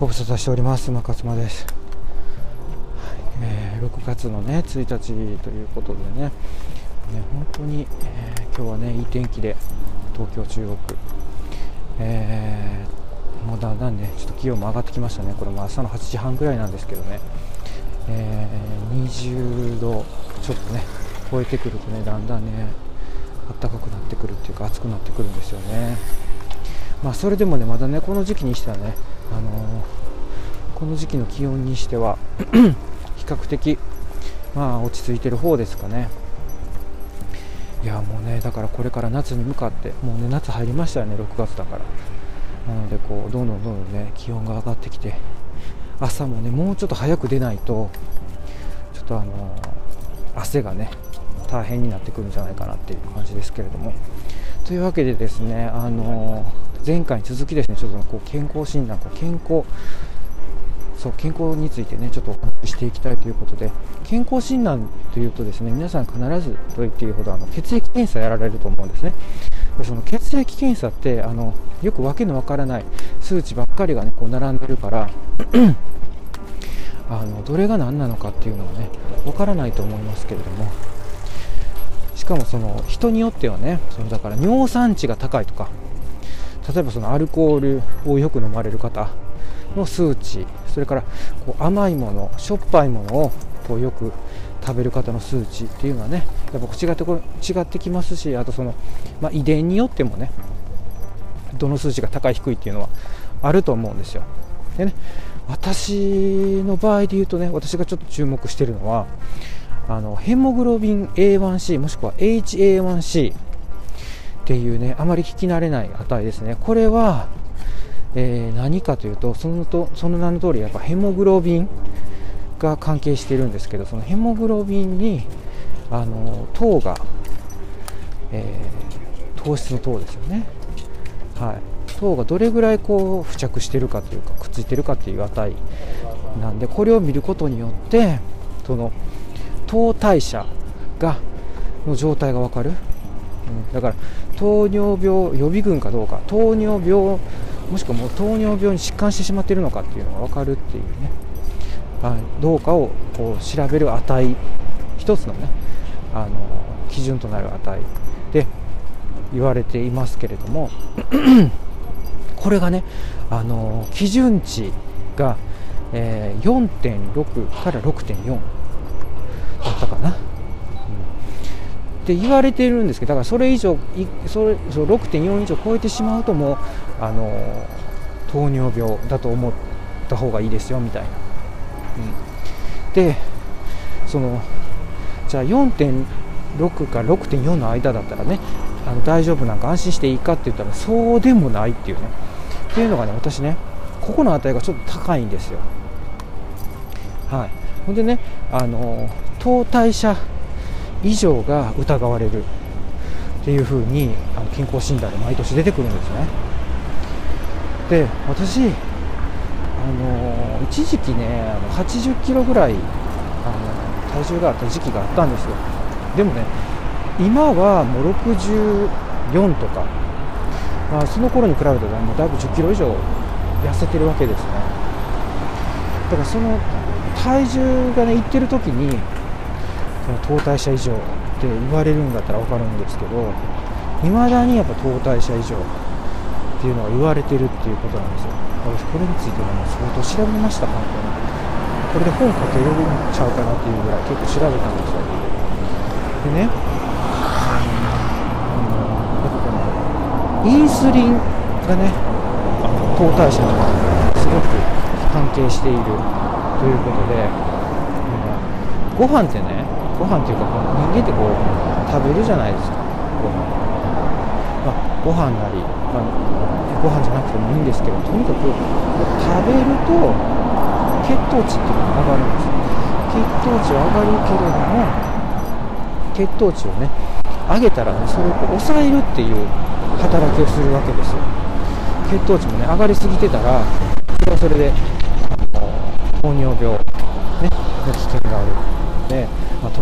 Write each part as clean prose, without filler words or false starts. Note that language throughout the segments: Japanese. ご無沙汰しております。中妻です。6月の、1日ということでね、本当に、今日はねいい天気で東京、中国、もうだんだんねちょっと気温も上がってきましたね。これも朝の8時半ぐらいなんですけどね、20度ちょっとね超えてくるとね、だんだんね暖かくなってくるっていうか暑くなってくるんですよね。まあそれでもねまだねこの時期にしてはね、この時期の気温にしては比較的まあ落ち着いてる方ですかね。いやもうねだからこれから夏に向かってもうね夏入りましたよね、6月だから。なのでこうどんどんね気温が上がってきて、朝もねもうちょっと早く出ないとちょっと汗がね大変になってくるんじゃないかなっていう感じですけれども、というわけでですね、前回に続きですねちょっとこう健康についてねちょっとお話ししていきたいということで、健康診断というとですね皆さん必ずと言っていいほど血液検査やられると思うんですね。その血液検査ってよくわけのわからない数値ばっかりがねこう並んでるからどれが何なのかっていうのはねわからないと思いますけれども、しかもその人によってはねそのだから尿酸値が高いとか、例えばそのアルコールをよく飲まれる方の数値、それからこう甘いものしょっぱいものをこうよく食べる方の数値っていうのはねやっぱ違ってきますし、あとその、遺伝によってもねどの数値が高い低いっていうのはあると思うんですよ。でね、私の場合で言うとね、私がちょっと注目しているのはヘモグロビン A1C もしくは HA1C っていうねあまり聞き慣れない値ですね。これは何かというとその名の通りやっぱヘモグロビンが関係しているんですけど、そのヘモグロビンに糖が、糖質の糖ですよね、糖がどれぐらいこう付着しているかというかくっついているかという値なんで、これを見ることによってその糖代謝の状態が分かる、だから糖尿病予備群かどうか、糖尿病もしくはもう糖尿病に疾患してしまっているのかっていうのが分かるっていうね、どうかをこう調べる値、一つのね基準となる値で言われていますけれどもこれがね基準値が、4.6 から 6.4 だったかなって言われているんですけど、だからそれ以上それ 6.4 以上超えてしまうともう糖尿病だと思った方がいいですよみたいな、でそのじゃあ 4.6 か 6.4 の間だったらね大丈夫なんか安心していいかって言ったらそうでもないっていうね、っていうのがね私ねここの値がちょっと高いんですよ。ほんでね糖代謝以上が疑われるっていうふうに健康診断で毎年出てくるんですね。で私一時期ね80キロぐらい体重があった時期があったんですよ。でもね今はもう64とか、その頃に比べたらもうだいぶ10キロ以上痩せてるわけですね。だからその体重がねいってる時に糖代謝異常って言われるんだったら分かるんですけど、いまだにやっぱ糖代謝異常っていうのが言われてるっていうことなんですよ。私これについても相当調べました。本当にこれで本書けるんちゃうかなっていうぐらい結構調べたんですよ。でね、インスリンがね糖代謝とかすごく関係しているということで、ご飯というか人間ってこう食べるじゃないですか。ご飯なり、ご飯じゃなくてもいいんですけど、とにかく食べると血糖値っていうのが上がるんです。血糖値は上がるけれども血糖値をね上げたらねそれをこう抑えるっていう働きをするわけですよ。血糖値もね上がりすぎてたらそれはそれで糖尿病の危険がある。糖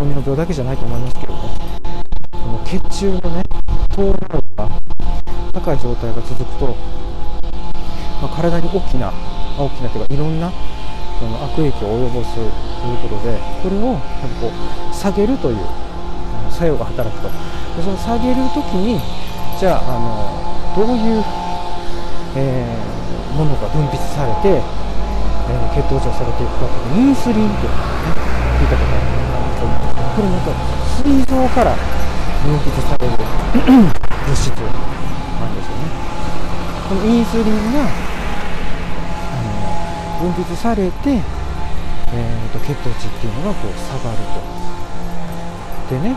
尿病だけじゃないと思いますけどね、血中のね糖量が高い状態が続くと、体に大きな大きなというかいろんな悪影響を及ぼすということで、これをこう下げるという作用が働くと。でその下げるときにじゃあどういう、ものが分泌されて、血糖値を下げていくかというインスリンというのを聞いたことあると思うんですけど、これもすい臓から分泌される物質なんですよね。このインスリンが分泌されて、血糖値っていうのがこう下がると。でね、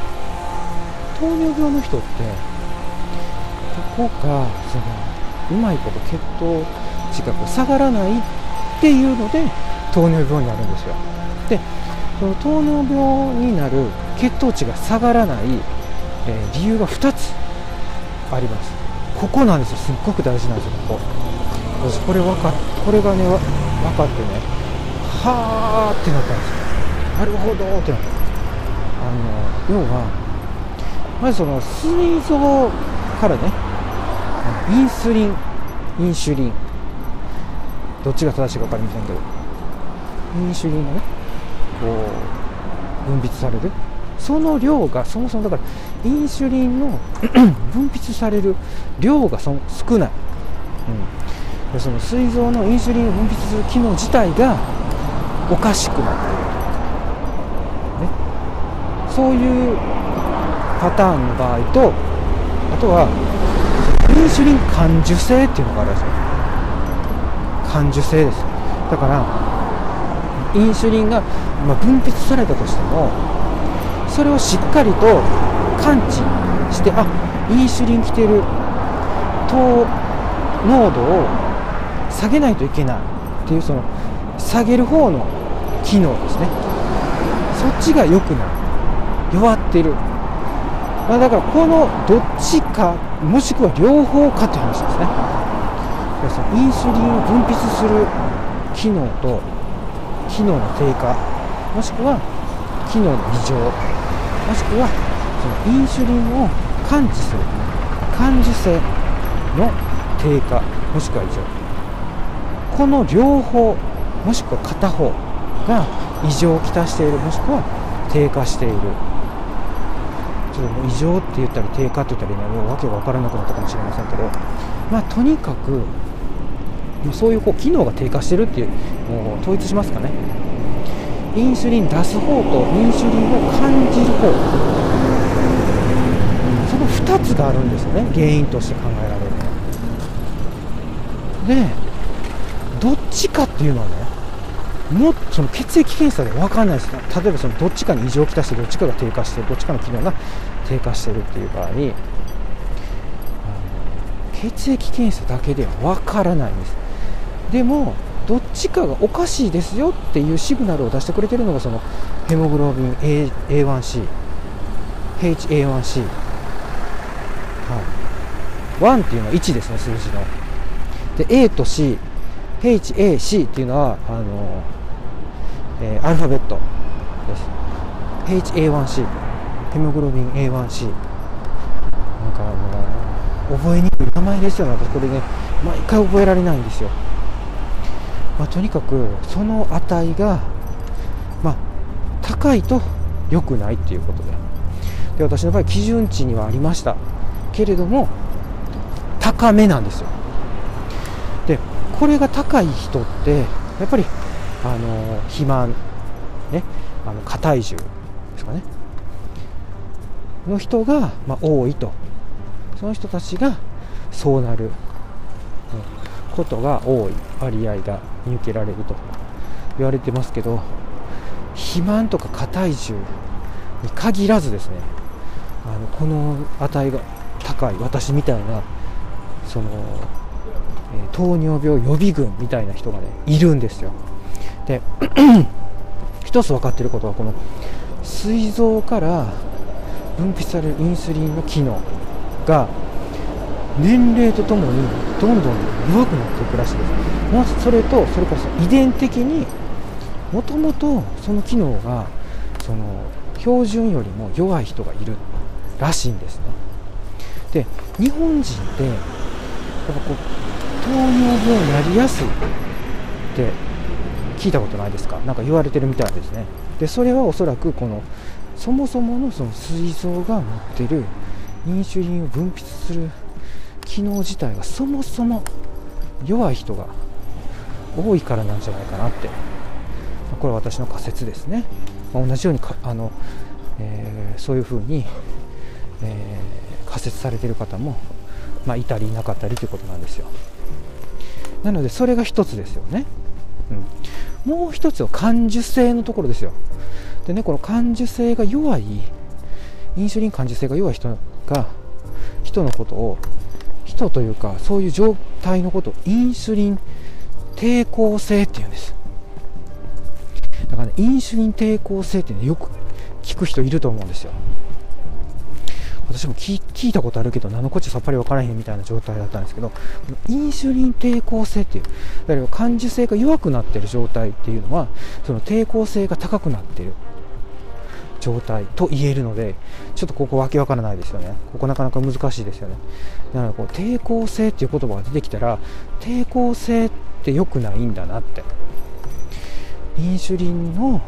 糖尿病の人ってここがうまいこと血糖値がこう下がらないっていうので糖尿病になるんですよ。でこの糖尿病になる血糖値が下がらない、理由が2つあります。ここなんですよ。すっごく大事なんですよ、ここ。私これがね分かってね、はーってなったんですよ。なるほどーってなった。要はまずそのすい臓からねインシュリンどっちが正しいか分かりませんけど、インシュリンがねこう分泌される、その量がそもそもだからインシュリンの分泌される量が少ない、でそのすい臓のインシュリンを分泌する機能自体がおかしくなっていると、ね、そういうパターンの場合と、あとはインシュリン感受性っていうのがあるらしいです。感受性です。だからインシュリンが分泌されたとしても、それをしっかりと感知して、あ、インシュリン来てる、糖濃度を下げないといけないっていう、その下げる方の機能ですね、そっちが良くない、弱ってる、だからこのどっちかもしくは両方かという話ですね。インスリンを分泌する機能の低下、もしくは機能の異常、もしくはそのインスリンを感知する感受性の低下、もしくは異常、この両方もしくは片方が異常をきたしている、もしくは低下している。ちょっともう異常って言ったり低下って言ったりね、もう訳が分からなくなったかもしれませんけど、とにかくそういう機能が低下してるっていう、もう統一しますかね。インスリン出す方とインスリンを感じる方、その2つがあるんですよね、原因として考えられる。でどっちかっていうのはね、もっとその血液検査で分かんないですね。例えばそのどっちかに異常をきたして、どっちかが低下してる、どっちかの機能が低下してるっていう場合に、血液検査だけでは分からないんです。でもどっちかがおかしいですよっていうシグナルを出してくれてるのが、そのヘモグロビンA1C、HA1C、1っていうのは1ですね、数字の。で A と C、HAC っていうのはアルファベットです。 HA1C、 ヘモグロビン A1C、 なんか覚えにくい名前ですよね。私これね毎回覚えられないんですよ。とにかくその値が、高いと良くないということ で私の場合基準値にはありましたけれども高めなんですよ。でこれが高い人ってやっぱり肥満ね、過体重ですかねの人が、多いと。その人たちがそうなることが多い割合が見受けられると言われてますけど、肥満とか過体重に限らずですね、この値が高い私みたいなその糖尿病予備軍みたいな人がねいるんですよ。で一つ分かっていることは、このすい臓から分泌されるインスリンの機能が年齢とともにどんどん弱くなっていくらしいです。まずそれと、それこそ遺伝的にもともとその機能がその標準よりも弱い人がいるらしいんですね。で日本人ってやっぱこう糖尿病になりやすいって聞いたことないですか。なんか言われてるみたいですね。でそれはおそらくこのそもそものその膵臓が持ってるインスリンを分泌する機能自体がそもそも弱い人が多いからなんじゃないかなって、これは私の仮説ですね。同じようにそういうふうに、仮説されている方も、いたりいなかったりということなんですよ。なのでそれが一つですよね。もう一つは感受性のところですよ。でね、この感受性が弱い、インスリン感受性が弱い人が人のことを、人というかそういう状態のことをインスリン抵抗性っていうんです。だからね、インスリン抵抗性って、よく聞く人いると思うんですよ。私も聞いたことあるけど何のこっちゃさっぱり分からへんみたいな状態だったんですけど、インスリン抵抗性っていう、だから感受性が弱くなっている状態っていうのはその抵抗性が高くなっている状態と言えるので、ちょっとここわけわからないですよね。ここなかなか難しいですよね。だからこう抵抗性っていう言葉が出てきたら、抵抗性って良くないんだなって、インスリンの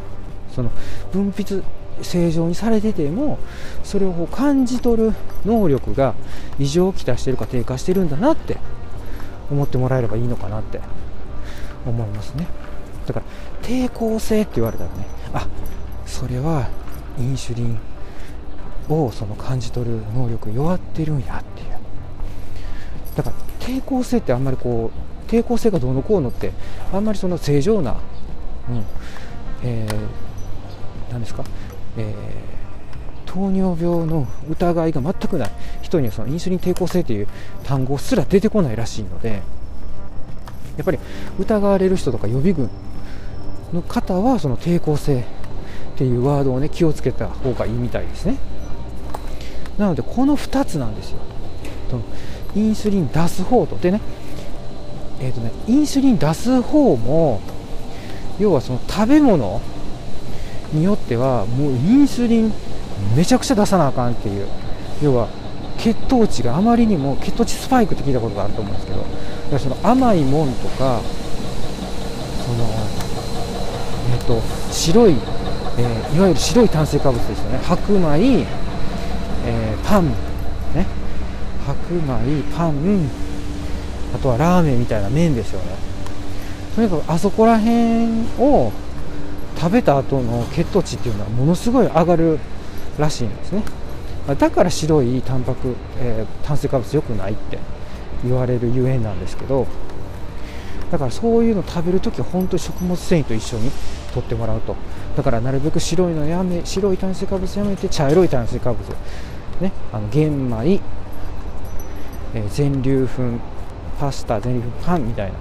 その分泌正常にされててもそれを感じ取る能力が異常をきたしてるか低下してるんだなって思ってもらえればいいのかなって思いますね。だから抵抗性って言われたらね、あ、それはインスリンをその感じ取る能力弱ってるんやっていう。だから抵抗性ってあんまりこう抵抗性がどうのこうのってあんまりその正常な、何ですか、糖尿病の疑いが全くない人にはそのインスリン抵抗性という単語すら出てこないらしいので、やっぱり疑われる人とか予備軍の方はその抵抗性っていうワードをね、気をつけた方がいいみたいですね。なのでこの2つなんですよ。インスリン出す方とでね、インスリン出す方も要はその食べ物によってはもうインスリンめちゃくちゃ出さなあかんっていう、要は血糖値があまりにも、血糖値スパイクって聞いたことがあると思うんですけど、だからその甘いもんとかその、白い、いわゆる白い炭水化物ですよね。白米、パンね、白米パン、あとはラーメンみたいな麺ですよね。とにかくあそこら辺を食べた後の血糖値っていうのはものすごい上がるらしいんですね。だから白いタンパク、炭水化物良くないって言われるゆえんなんですけど、だからそういうの食べるときは本当に食物繊維と一緒に取ってもらうと。だからなるべく白いのやめ、白い炭水化物やめて茶色い炭水化物ね、玄米、全粒粉パスタ、全粒粉パンみたいな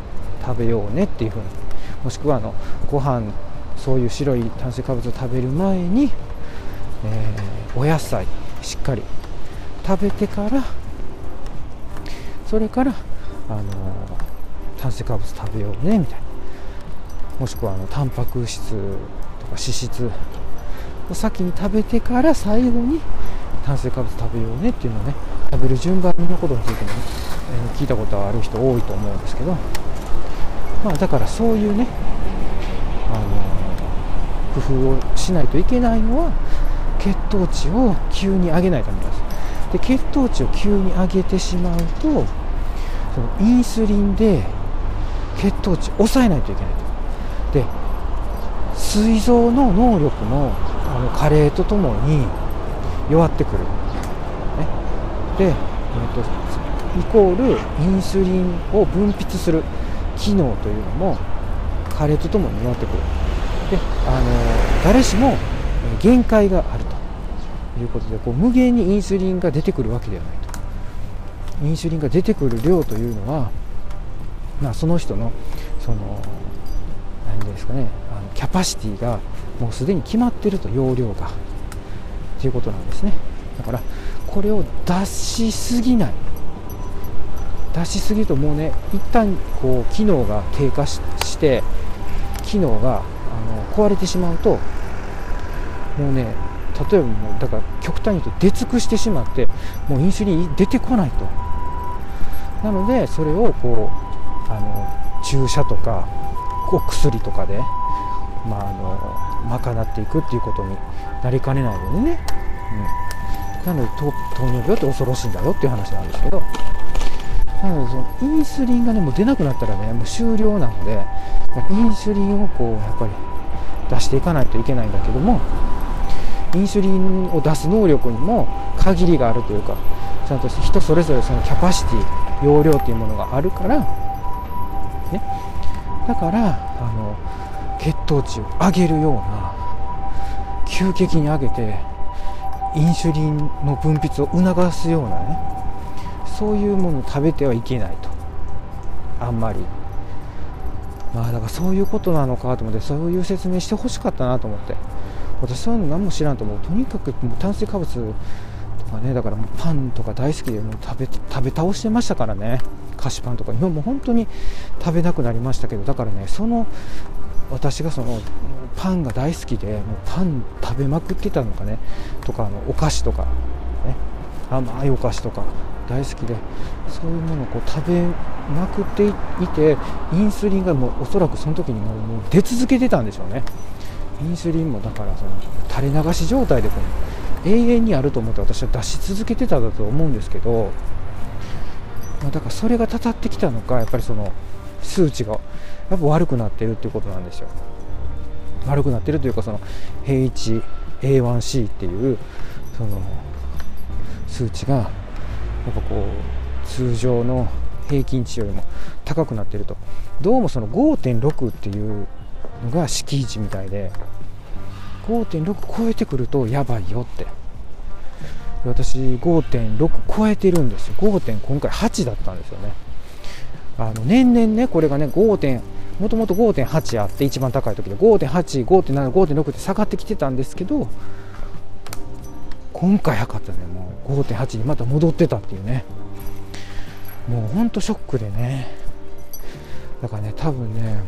食べようねっていうふうに、もしくはご飯、そういう白い炭水化物を食べる前に、お野菜しっかり食べてから、それから、炭水化物食べようねみたいな、もしくはタンパク質とか脂質を先に食べてから最後に炭水化物食べようねっていうのをね、食べる順番のことについても、ね、聞いたことある人多いと思うんですけど、だからそういうね、工夫をしないといけないのは血糖値を急に上げないためです。で血糖値を急に上げてしまうと、そのインスリンで血糖値を抑えないといけないと。で膵臓の能力の加齢とともに弱ってくる、ね、で、イコールインスリンを分泌する機能というのも加齢とともに弱ってくる。で誰しも限界があるということで、こう無限にインスリンが出てくるわけではないと。インスリンが出てくる量というのは、その人の何ですかね、キャパシティがもうすでに決まっていると、容量がということなんですね。だからこれを出しすぎない、出しすぎるともうね、一旦こう機能が低下して機能が壊れてしまうと、もうね、例えばもうだから極端に言うと出尽くしてしまって、もうインスリン出てこないと。なのでそれをこう注射とかを薬とかで、賄っていくっていうことになりかねないようにね、なので糖尿病って恐ろしいんだよっていう話なんですけど、なのでそのインスリンがねもう出なくなったらねもう終了なので、インスリンをこうやっぱり出していかないといけないんだけども、インスリンを出す能力にも限りがあるというか、ちゃんと人それぞれそのキャパシティ容量というものがあるから、ね、だから血糖値を上げるような急激に上げてインスリンの分泌を促すようなね、そういうものを食べてはいけないと、あんまり、だからそういうことなのかと思って、そういう説明してほしかったなと思って、私そういうの何も知らんと思う。とにかくもう炭水化物とかね、だからもうパンとか大好きでもう食べ倒してましたからね、菓子パンとか今もう本当に食べなくなりましたけど、だからねその私がそのパンが大好きでもうパン食べまくってたのかねとか、お菓子とか、ね、甘いお菓子とか大好きでそういうものをこう食べまくっていて、インスリンがもうおそらくその時にもう出続けてたんでしょうね。インスリンもだからその垂れ流し状態でこう永遠にあると思って私は出し続けてただと思うんですけど、だからそれがたたってきたのかやっぱりその数値がやっぱ悪くなってるっていうことなんですよ。悪くなってるというかその HA1C っていうその数値がやっぱこう通常の平均値よりも高くなってると、どうもその 5.6 っていうのが敷地みたいで 5.6 超えてくるとやばいよって、私 5.6 超えてるんですよ。 5. 今回8だったんですよね。年々ねこれがね 5. もともと 5.8 あって一番高い時で 5.8、5.7、5.6 って下がってきてたんですけど、今回測ったねもう 5.8 にまた戻ってたっていうね、もうほんとショックでね、だからね多分ね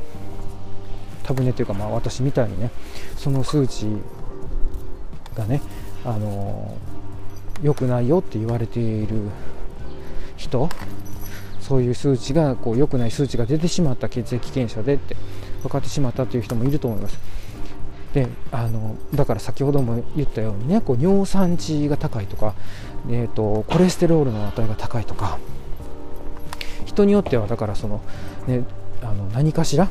というか、私みたいにねその数値がね良くないよって言われている人、そういう数値がこう良くない数値が出てしまった、血液検査でって分かってしまったという人もいると思います。でだから先ほども言ったようにねこう尿酸値が高いとか、コレステロールの値が高いとか、人によってはだからその、ね、何かしら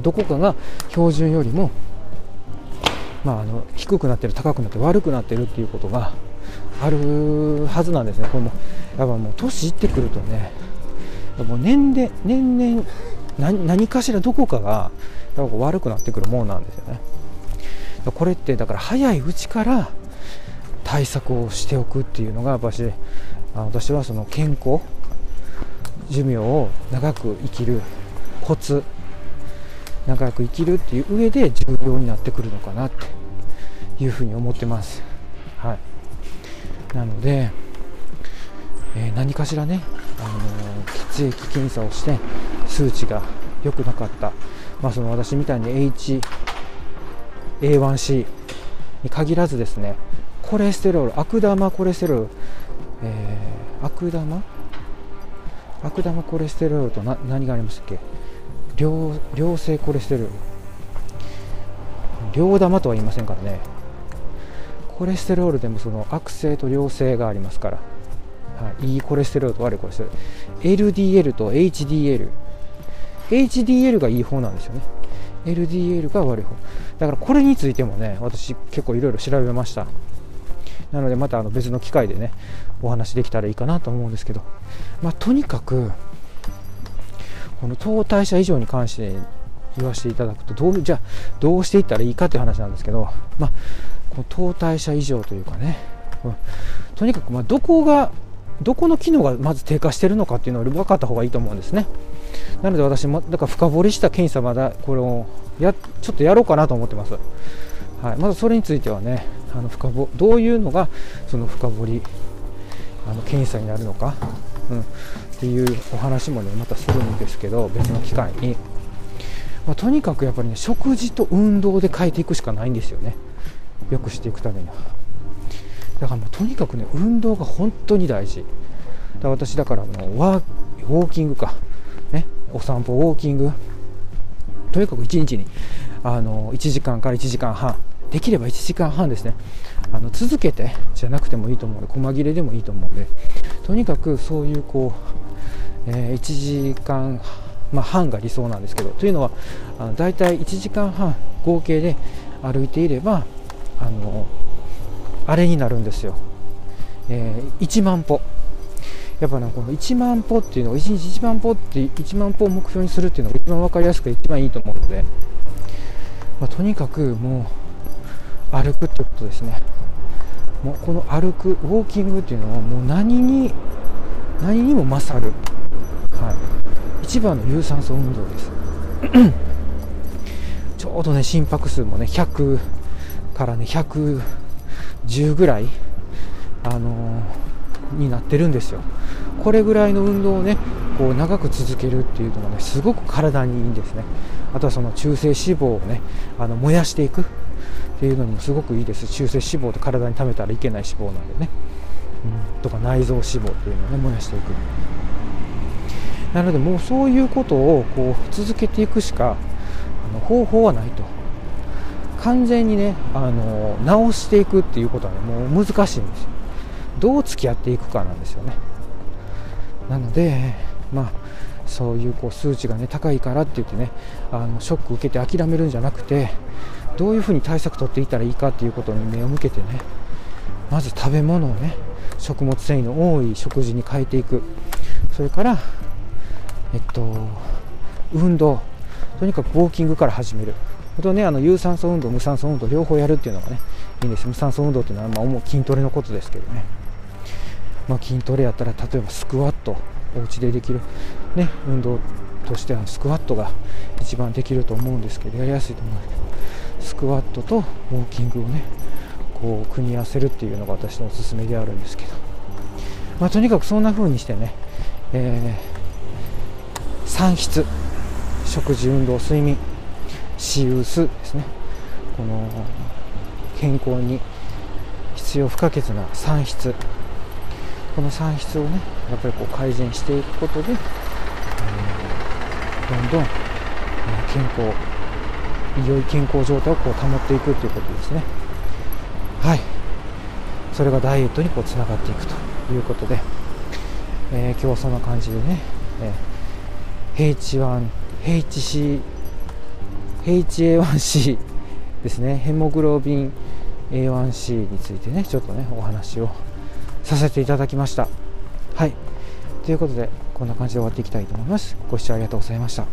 どこかが標準よりも、低くなってる高くなって悪くなってるっていうことがあるはずなんですね。これもやっぱもう年いってくるとねもう年々 何かしらどこかがやっぱ悪くなってくるものなんですよね。これってだから早いうちから対策をしておくっていうのが私はその健康寿命を長く生きるコツ、長く生きるっていう上で重要になってくるのかなっていうふうに思ってます。はい、なので、何かしらね、血液検査をして数値が良くなかった、その私みたいに HA1C に限らずですね、コレステロール、悪玉コレステロールと何がありましたっけ、良性コレステロール、良玉とは言いませんからね、コレステロールでもその悪性と良性がありますから、いいコレステロールと悪いコレステロール、 LDL と HDL、 HDL がいい方なんですよね、 LDL が悪い方だから、これについてもね私結構いろいろ調べました。なのでまた別の機会でねお話できたらいいかなと思うんですけど、とにかくこの糖代謝異常に関して言わせていただくと、どうしていったらいいかという話なんですけど、この糖代謝異常というかね、とにかくどこの機能がまず低下しているのかというのを分かった方がいいと思うんですね。なので私もだから深掘りした検査まだこれをちょっとやろうかなと思ってます。まずそれについてはねどういうのがその深掘り検査になるのか、っていうお話もねまたするんですけど別の機会に、とにかくやっぱりね食事と運動で変えていくしかないんですよね、よくしていくためには。だからとにかくね運動が本当に大事だ、私だからウォーキングかね、お散歩ウォーキングとにかく1日に1時間から1時間半、できれば1時間半ですね、続けてじゃなくてもいいと思うので、細切れでもいいと思うので、とにかくそういう1時間、半が理想なんですけど、というのはだいたい1時間半合計で歩いていればあれになるんですよ、1万歩。やっぱこの1万歩っていうのを1日1万歩を目標にするっていうのが一番分かりやすくて一番いいと思うので、とにかくもう歩くってことですね。もうこの歩く、ウォーキングっていうのはもう何にも勝る、一番の有酸素運動ですちょうどね、心拍数もね100からね110ぐらいになってるんですよ。これぐらいの運動をね長く続けるっていうのがねすごく体にいいんですね。あとはその中性脂肪をね燃やしていくっていうのにもすごくいいです。中性脂肪って体に溜めたらいけない脂肪なんでね、とか内臓脂肪っていうのをね燃やしていく。なのでもうそういうことを続けていくしか方法はないと。完全にね直していくっていうことはねもう難しいんですよ。どう付き合っていくかなんですよね。なのでそういう数値がね高いからって言ってねショック受けて諦めるんじゃなくて、どういうふうに対策取っていったらいいかっていうことに目を向けてね、まず食べ物をね食物繊維の多い食事に変えていく。それから運動、とにかくウォーキングから始める。あとね有酸素運動無酸素運動両方やるっていうのがねいいんです。無酸素運動っていうのは主に筋トレのことですけどね、筋トレやったら例えばスクワット、お家でできる、ね、運動としてスクワットが一番できると思うんですけど、やりやすいと思うんですけど、スクワットとウォーキングをね組み合わせるっていうのが私のおすすめであるんですけど、とにかくそんな風にしてね、3必、食事運動睡眠私有数ですね、この健康に必要不可欠な3必、この3必をねやっぱり改善していくことで、どんどん健康、良い健康状態を保っていくということですね。はい、それがダイエットにつながっていくということで、今日はそんな感じでね、H1、HC、HA1C ですね、ヘモグロビン A1C についてねちょっとねお話をさせていただきました。はい、ということでこんな感じで終わっていきたいと思います。ご視聴ありがとうございました。